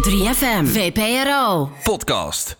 3FM VPRO Podcast.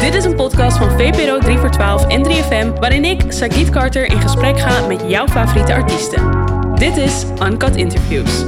Dit is een podcast van VPRO 3 voor 12 en 3FM, waarin ik, Sagid Carter, in gesprek ga met jouw favoriete artiesten. Dit is Uncut Interviews.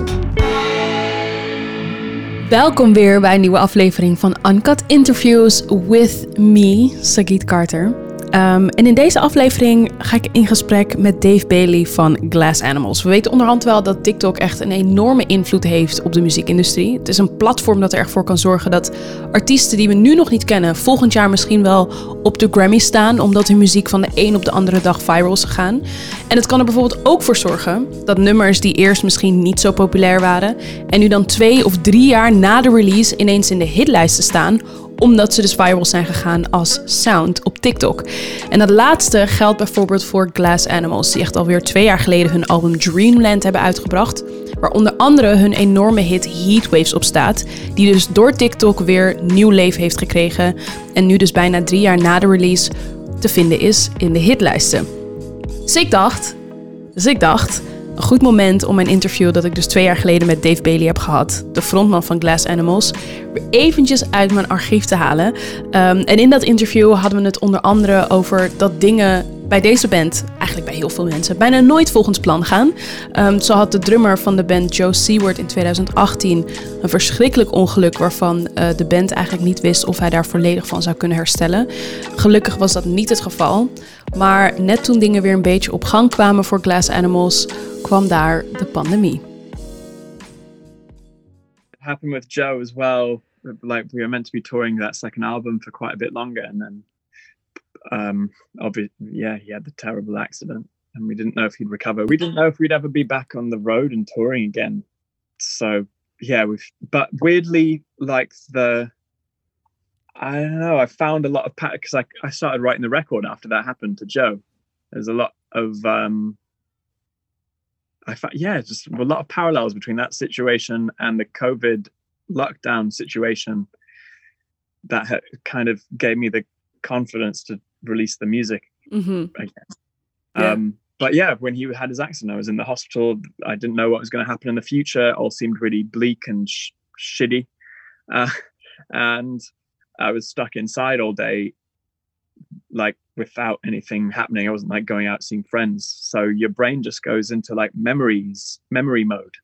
Welkom weer bij een nieuwe aflevering van Uncut Interviews with me, Sagid Carter. En in deze aflevering ga ik in gesprek met Dave Bailey van Glass Animals. We weten onderhand wel dat TikTok echt een enorme invloed heeft op de muziekindustrie. Het is een platform dat er echt voor kan zorgen dat artiesten die we nu nog niet kennen volgend jaar misschien wel op de Grammy staan, omdat hun muziek van de een op de andere dag viral is gegaan. En het kan er bijvoorbeeld ook voor zorgen dat nummers die eerst misschien niet zo populair waren en nu dan 2 of 3 jaar na de release ineens in de hitlijsten staan, omdat ze dus viral zijn gegaan als sound op TikTok. En dat laatste geldt bijvoorbeeld voor Glass Animals, die echt alweer 2 jaar geleden hun album Dreamland hebben uitgebracht, waar onder andere hun enorme hit Heatwaves op staat, die dus door TikTok weer nieuw leven heeft gekregen en nu dus bijna 3 jaar na de release te vinden is in de hitlijsten. Dus ik dacht, een goed moment om mijn interview dat ik dus 2 jaar geleden met Dave Bailey heb gehad, de frontman van Glass Animals, weer eventjes uit mijn archief te halen. En in dat interview hadden we het onder andere over dat dingen bij deze band, eigenlijk bij heel veel mensen, bijna nooit volgens plan gaan. Zo had de drummer van de band Joe Seaward in 2018 een verschrikkelijk ongeluk waarvan de band eigenlijk niet wist of hij daar volledig van zou kunnen herstellen. Gelukkig was dat niet het geval. Maar net toen dingen weer een beetje op gang kwamen voor Glass Animals, kwam daar de pandemie. It happened with Joe as well. Like we were meant to be touring that second album for quite a bit longer and then he had the terrible accident and we didn't know if he'd recover. We didn't know if we'd ever be back on the road and touring again. So yeah, but weirdly, like I don't know, I found a lot of patterns because I started writing the record after that happened to Joe. There's a lot of just a lot of parallels between that situation and the COVID lockdown situation that kind of gave me the confidence to release the music again. Yeah. But yeah, when he had his accident, I was in the hospital. I didn't know what was going to happen in the future. All seemed really bleak and shitty. And I was stuck inside all day, like without anything happening. I wasn't like going out seeing friends. So your brain just goes into like memory mode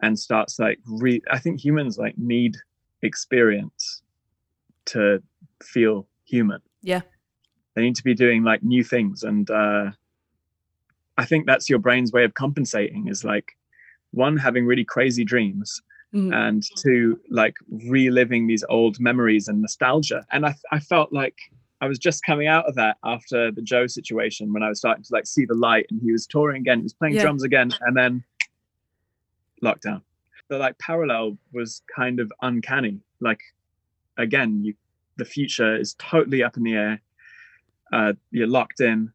and starts like, I think humans like need experience to feel human. Yeah. They need to be doing like new things. And I think that's your brain's way of compensating is like, one, having really crazy dreams. Mm-hmm. And 2, like reliving these old memories and nostalgia. And I felt like I was just coming out of that after the Joe situation when I was starting to like see the light and he was touring again, he was playing drums again, and then lockdown. The like parallel was kind of uncanny. Like again, the future is totally up in the air. You're locked in,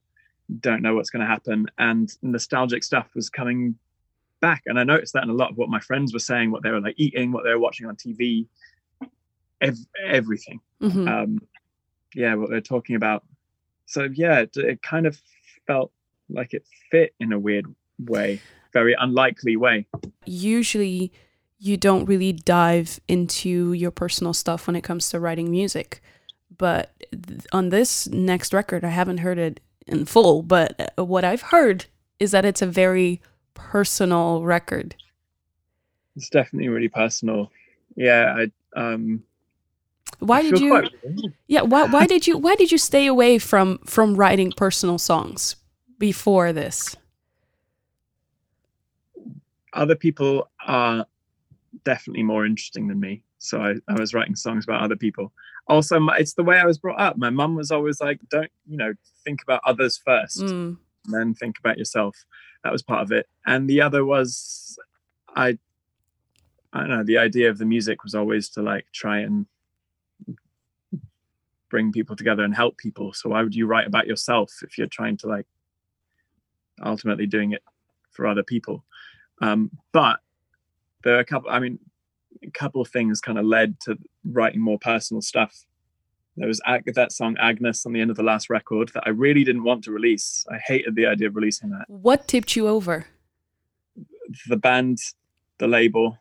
don't know what's going to happen, and nostalgic stuff was coming back. And I noticed that in a lot of what my friends were saying, what they were like eating, what they were watching on TV, everything. Mm-hmm. What they're talking about. So yeah, it kind of felt like it fit in a weird way, very unlikely way. Usually you don't really dive into your personal stuff when it comes to writing music, but on this next record, I haven't heard it in full, but what I've heard is that it's a very personal record. It's definitely really personal. Yeah. Why did you stay away from writing personal songs before this? Other people are definitely more interesting than me. So I was writing songs about other people. Also, it's the way I was brought up. My mum was always like, don't, think about others first. Mm. And then think about yourself. That was part of it. And the other was, I don't know, the idea of the music was always to like try and bring people together and help people. So why would you write about yourself if you're trying to like ultimately doing it for other people? But there are a couple of things kind of led to writing more personal stuff There was that song Agnes on the end of the last record that I really didn't want to release. I hated the idea of releasing that. What tipped you over? The band, the label.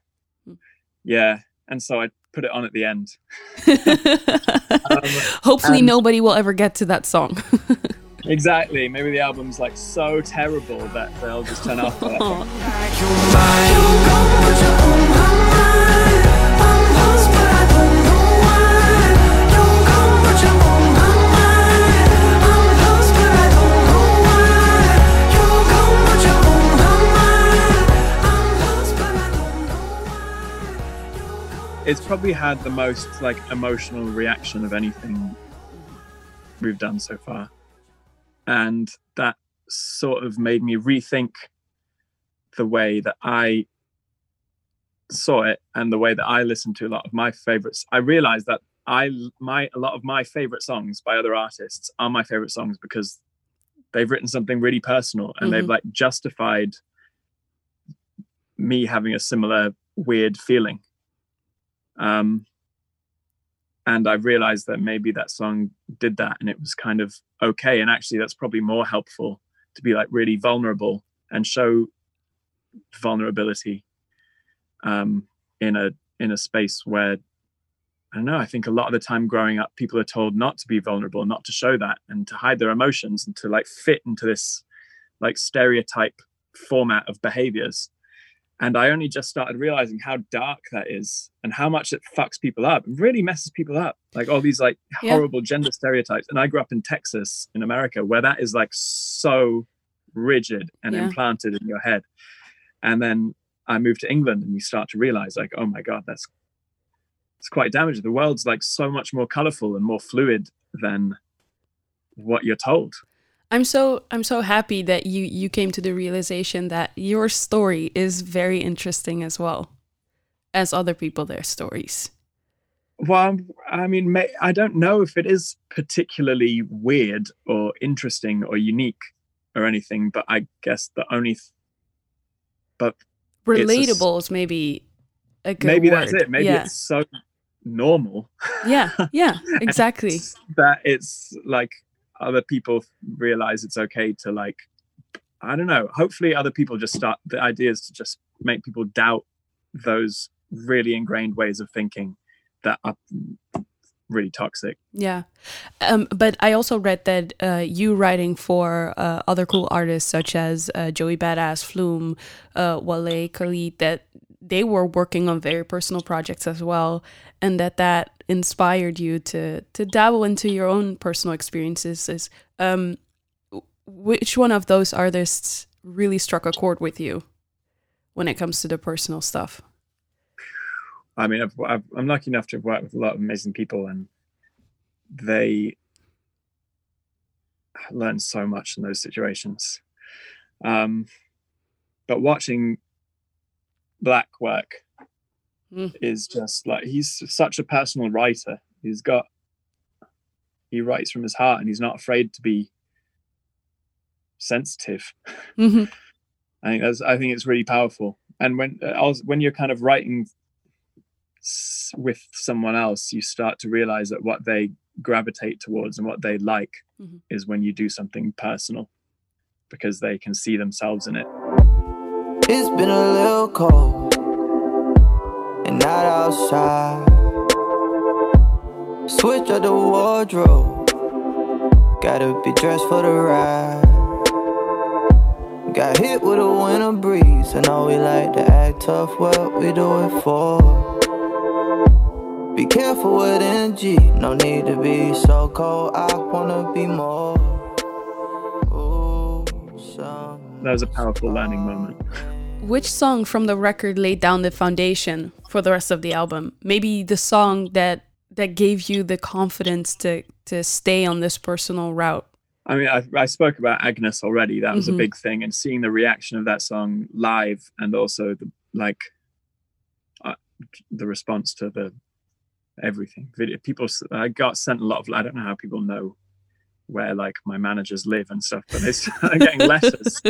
Yeah. And so I put it on at the end. Hopefully nobody will ever get to that song. Exactly. Maybe the album's like so terrible that they'll just turn off. It's probably had the most like emotional reaction of anything we've done so far. And that sort of made me rethink the way that I saw it and the way that I listened to a lot of my favorites. I realized that a lot of my favorite songs by other artists are my favorite songs because they've written something really personal and they've like justified me having a similar weird feeling. And I realized that maybe that song did that and it was kind of okay. And actually that's probably more helpful to be like really vulnerable and show vulnerability in a space where, I don't know, I think a lot of the time growing up, people are told not to be vulnerable, not to show that and to hide their emotions and to like fit into this like stereotype format of behaviors. And I only just started realizing how dark that is and how much it fucks people up. It really messes people up. Like all these like horrible gender stereotypes. And I grew up in Texas, in America, where that is like so rigid and implanted in your head. And then I moved to England and you start to realize like, oh my God, it's quite damaging. The world's like so much more colorful and more fluid than what you're told. I'm so happy that you came to the realization that your story is very interesting as well as other people, their stories. Well, I mean, I don't know if it is particularly weird or interesting or unique or anything, but I guess the only... but relatable is maybe a good word. That's it. Maybe it's so normal. Yeah, exactly. It's like... other people realize it's okay to like, I don't know, hopefully other people just start, the idea is to just make people doubt those really ingrained ways of thinking that are really toxic. Yeah. But I also read that you writing for other cool artists such as Joey Badass, Flume, Wale, Khalid, that they were working on very personal projects as well, and that inspired you to dabble into your own personal experiences. Which one of those artists really struck a chord with you when it comes to the personal stuff? I mean, I'm lucky enough to have worked with a lot of amazing people, and they learn so much in those situations. But watching Black work is just like, he's such a personal writer. He writes from his heart and he's not afraid to be sensitive. Mm-hmm. I think it's really powerful. And when you're kind of writing with someone else, you start to realize that what they gravitate towards and what they like is when you do something personal, because they can see themselves in it. It's been a little cold and not outside. Switch up the wardrobe, gotta be dressed for the ride. Got hit with a winter breeze, I know we like to act tough, what we do it for. Be careful with energy, no need to be so cold, I wanna be more. Ooh, that was a powerful learning moment. Which song from the record laid down the foundation for the rest of the album? Maybe the song that gave you the confidence to stay on this personal route. I mean, I spoke about Agnes already. That was a big thing. And seeing the reaction of that song live and also the response to the everything. People, I got sent a lot of, I don't know how people know where like my managers live and stuff, but they started getting letters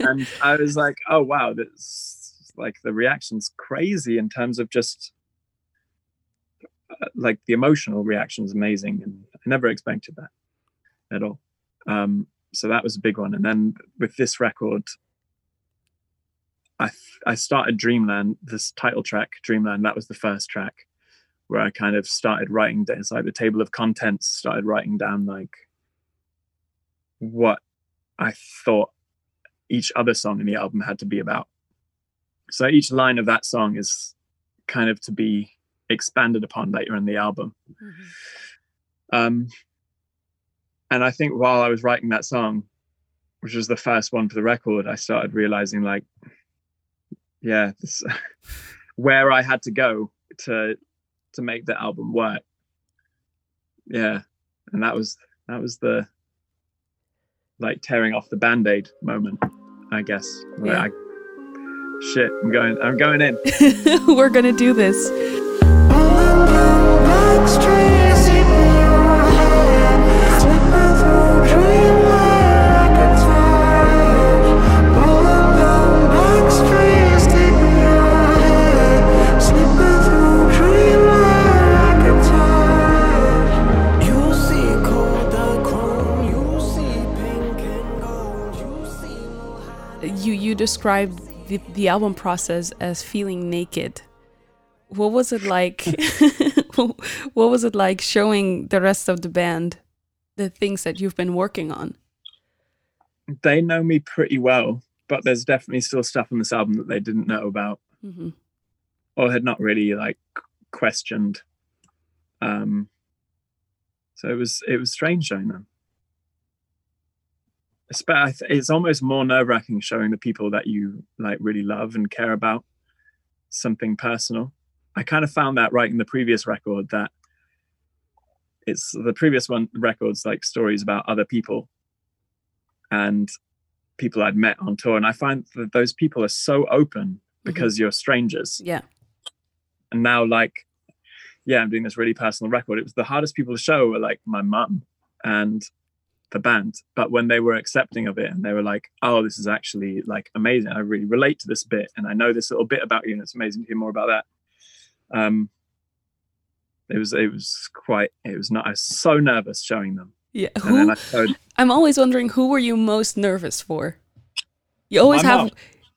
and I was like, oh wow, that's like the reaction's crazy in terms of just like the emotional reaction is amazing, and I never expected that at all. So that was a big one. And then with this record, I started Dreamland, this title track, Dreamland. That was the first track where I kind of started writing. It's like the table of contents, started writing down like what I thought each other song in the album had to be about. So each line of that song is kind of to be expanded upon later in the album. Mm-hmm. And I think while I was writing that song, which was the first one for the record, I started realizing like, yeah, this, where I had to go to make the album work. Yeah. And that was the like tearing off the Band-Aid moment, I guess. Where yeah. Shit, I'm going in. We're going to do this. You described the album process as feeling naked. What was it like? What was it like showing the rest of the band the things that you've been working on? They know me pretty well, but there's definitely still stuff on this album that they didn't know about, mm-hmm. or had not really like questioned. So it was strange showing them. It's almost more nerve-wracking showing the people that you like really love and care about something personal. I kind of found that right in the previous record, that it's the previous one records like stories about other people and people I'd met on tour, and I find that those people are so open because mm-hmm. you're strangers. Yeah. And now like, yeah, I'm doing this really personal record. It was the hardest people to show were like my mum and the band, but when they were accepting of it and they were like, oh, this is actually like amazing, I really relate to this bit, and I know this little bit about you, and it's amazing to hear more about that. I was so nervous showing them. Yeah. I'm always wondering, who were you most nervous for? You always have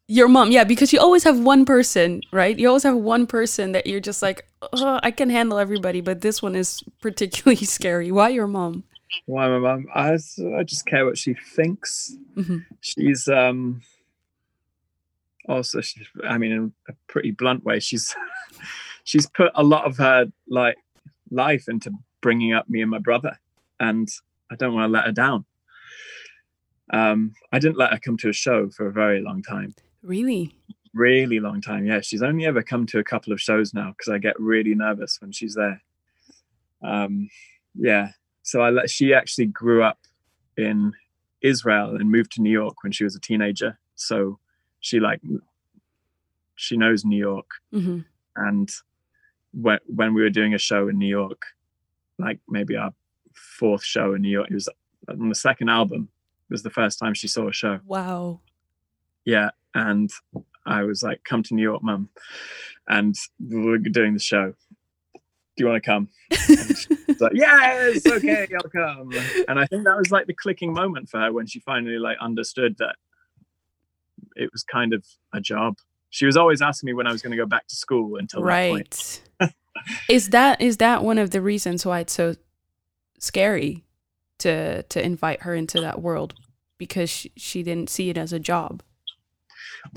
your mom. Yeah, because you always have one person, right? You always have one person that you're just like, oh, I can handle everybody, but this one is particularly scary. Why your mom? Why my mum? I just care what she thinks. Mm-hmm. She's also, she's, I mean, in a pretty blunt way, she's put a lot of her like life into bringing up me and my brother, and I don't want to let her down. I didn't let her come to a show for a very long time. Really long time. Yeah, she's only ever come to a couple of shows now because I get really nervous when she's there. Yeah. So she actually grew up in Israel and moved to New York when she was a teenager. So she knows New York. Mm-hmm. And when we were doing a show in New York, like maybe our fourth show in New York, it was on the second album. It was the first time she saw a show. Wow. Yeah. And I was like, come to New York, Mum. And we're doing the show. Do you want to come? She's like, yes, okay, I'll come. And I think that was like the clicking moment for her when she finally like understood that it was kind of a job. She was always asking me when I was going to go back to school until right. that point. Is that one of the reasons why it's so scary to invite her into that world? Because she didn't see it as a job.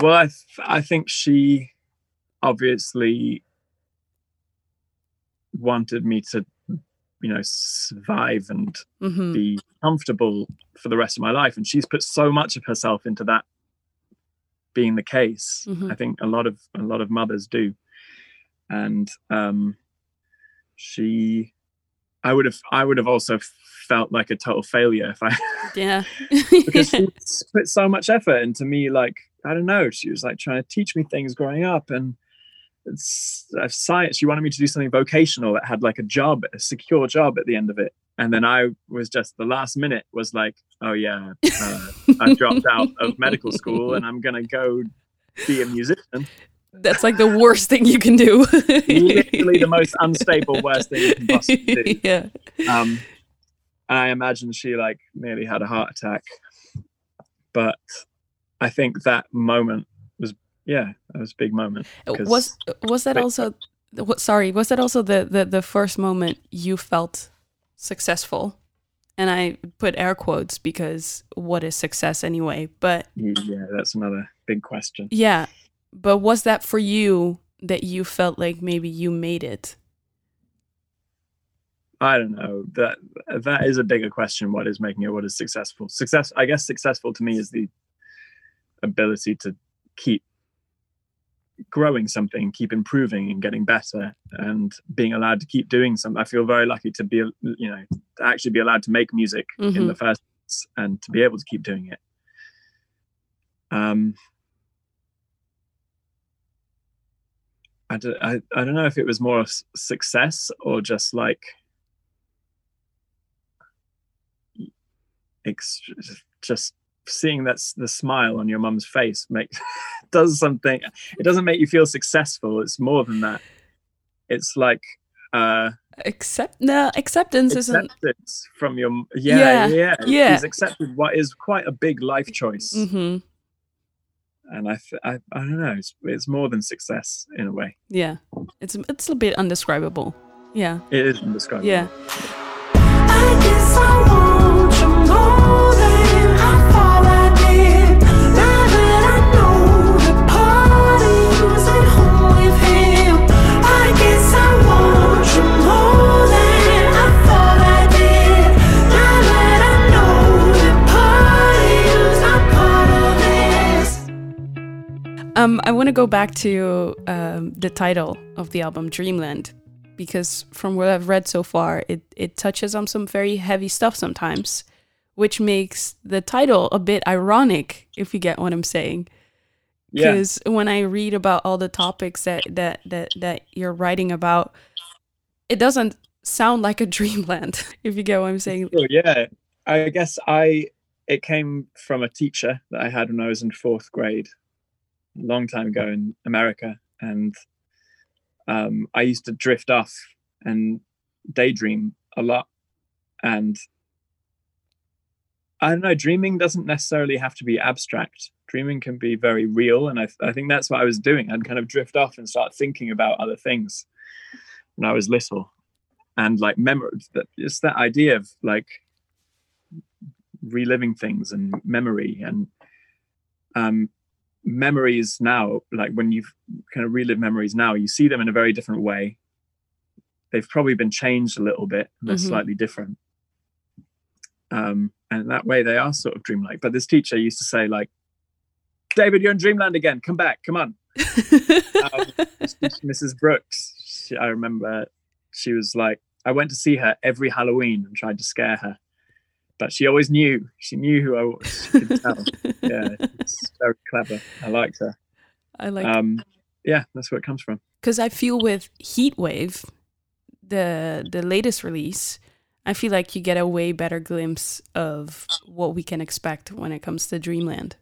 Well, I think she obviously wanted me to, you know, survive and mm-hmm. be comfortable for the rest of my life, and she's put so much of herself into that being the case. Mm-hmm. I think a lot of mothers do, and I would have also felt like a total failure if I yeah because she put so much effort into me. Like, I don't know, she was like trying to teach me things growing up, and it's science. She wanted me to do something vocational that had like a job, a secure job at the end of it. And then I was just the last minute was like, oh yeah, I've dropped out of medical school and I'm going to go be a musician. That's like the worst thing you can do. Literally the most unstable, worst thing you can possibly do. Yeah. And I imagine she like nearly had a heart attack. But I think that moment was, yeah, that was a big moment. Was that also, sorry, was that also the first moment you felt successful? And I put air quotes because what is success anyway? But yeah, that's another big question. Yeah. But was that for you that you felt like maybe you made it? I don't know. That is a bigger question. What is making it? What is successful? Success, I guess successful to me is the ability to keep growing something, keep improving and getting better and being allowed to keep doing something. I feel very lucky to be, you know, to actually be allowed to make music in the first place and to be able to keep doing it. I don't know if it was more success or just like just seeing that the smile on your mum's face does something. It doesn't make you feel successful. It's more than that. It's like acceptance from your yeah. He's accepted what is quite a big life choice, and I don't know. It's more than success in a way. Yeah, it's a bit indescribable. Yeah, it is indescribable. Yeah. I guess I want you more than I thought I did. Now that I know the party was at home with him. I guess I want you more than I thought I did. Now that I know the party was not part of this. I want to go back to the title of the album, Dreamland. Because from what I've read so far, it touches on some very heavy stuff sometimes, which makes the title a bit ironic, if you get what I'm saying. Because when I read about all the topics that you're writing about, it doesn't sound like a dreamland, if you get what I'm saying. Well, yeah, I guess it came from a teacher that I had when I was in fourth grade, a long time ago in America, and I used to drift off and daydream a lot, and I don't know, dreaming doesn't necessarily have to be abstract. Dreaming can be very real, and I think that's what I was doing. I'd kind of drift off and start thinking about other things when I was little, and like memories, just that idea of like reliving things and memory and memories now, like when you've kind of relived memories now, you see them in a very different way. They've probably been changed a little bit. They're slightly different. And that way they are sort of dreamlike. But this teacher used to say like, David, you're in dreamland again. Come back. Come on. Mrs. Brooks. I remember she was like, I went to see her every Halloween and tried to scare her. But she always knew. She knew who I was. She could tell. Yeah, it's very clever. I liked her. Yeah, that's where it comes from. Because I feel with Heatwave, the latest release, I feel like you get a way better glimpse of what we can expect when it comes to Dreamland.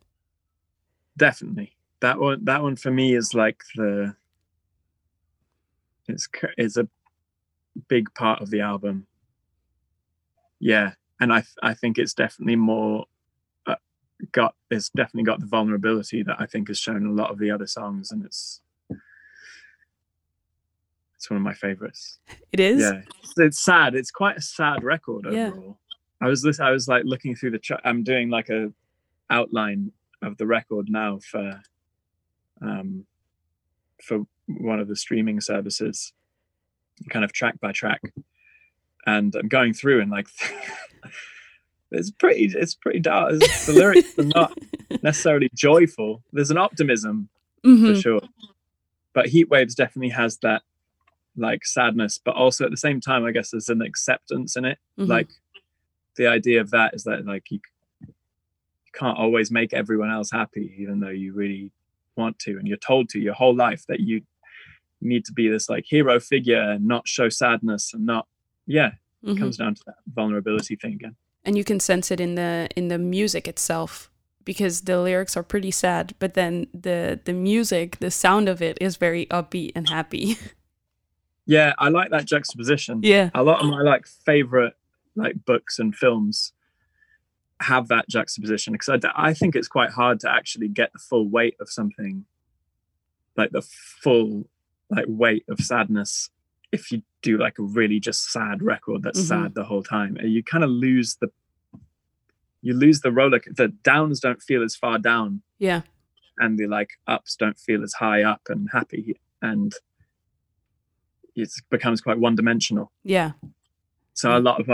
Definitely, that one for me is like it's a big part of the album. Yeah. And I think it's definitely more got the vulnerability that I think is shown in a lot of the other songs, and it's one of my favorites. It is. Yeah, it's sad. It's quite a sad record overall. Yeah. I was like looking through I'm doing like a outline of the record now for one of the streaming services, kind of track by track. And I'm going through and like, it's pretty dark. The lyrics are not necessarily joyful. There's an optimism for sure. But Heatwaves definitely has that like sadness. But also at the same time, I guess there's an acceptance in it. Like the idea of that is that like you can't always make everyone else happy, even though you really want to. And you're told to your whole life that you need to be this like hero figure and not show sadness and not. Yeah, it comes down to that vulnerability thing again. And you can sense it in the music itself, because the lyrics are pretty sad, but then the music, the sound of it is very upbeat and happy. Yeah, I like that juxtaposition. Yeah. A lot of my favorite books and films have that juxtaposition, because I think it's quite hard to actually get the full weight of something, the full weight of sadness, if you do a really just sad record that's mm-hmm. sad the whole time. And you kind of lose the roller. The downs don't feel as far down. Yeah. And the ups don't feel as high up and happy, and it becomes quite one dimensional. Yeah. So a lot of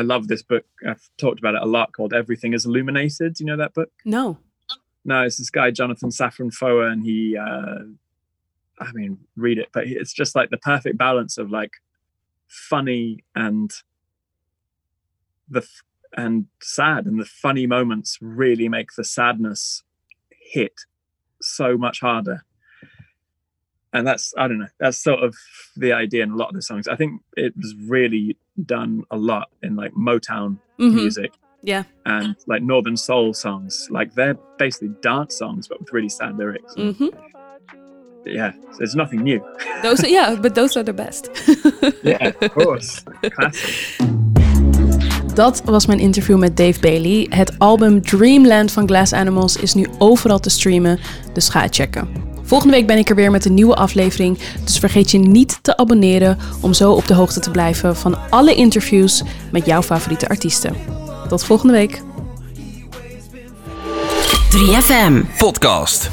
I love this book. I've talked about it a lot, called Everything Is Illuminated. Do you know that book? No. No, it's this guy Jonathan Safran Foer, and he, read it. But it's just the perfect balance of funny and sad, and the funny moments really make the sadness hit so much harder. And that's, I don't know, that's sort of the idea in a lot of the songs. I think it was really done a lot in Motown mm-hmm. music. Yeah. And Northern Soul songs. They're basically dance songs, but with really sad lyrics. Mm-hmm. Yeah, so it's nothing new. Those are the best. Yeah, of course. Classic. Dat was mijn interview met Dave Bailey. Het album Dreamland van Glass Animals is nu overal te streamen, dus ga het checken. Volgende week ben ik er weer met een nieuwe aflevering, dus vergeet je niet te abonneren om zo op de hoogte te blijven van alle interviews met jouw favoriete artiesten. Tot volgende week. 3FM Podcast.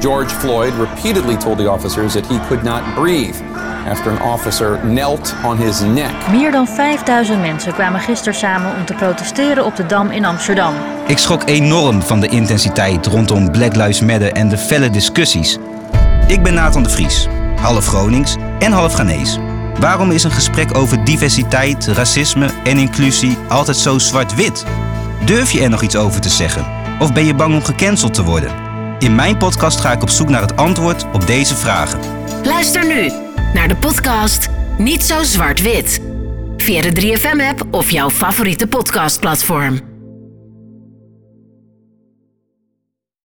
George Floyd repeatedly told the officers that he could not breathe after an officer knelt on his neck. Meer dan 5000 mensen kwamen gisteren samen om te protesteren op de Dam in Amsterdam. Ik schrok enorm van de intensiteit rondom Black Lives Matter en de felle discussies. Ik ben Nathan de Vries, half Gronings en half Ghanees. Waarom is een gesprek over diversiteit, racisme en inclusie altijd zo zwart-wit? Durf je er nog iets over te zeggen? Of ben je bang om gecanceld te worden? In mijn podcast ga ik op zoek naar het antwoord op deze vragen. Luister nu naar de podcast Niet zo zwart-wit. Via de 3FM-app of jouw favoriete podcastplatform.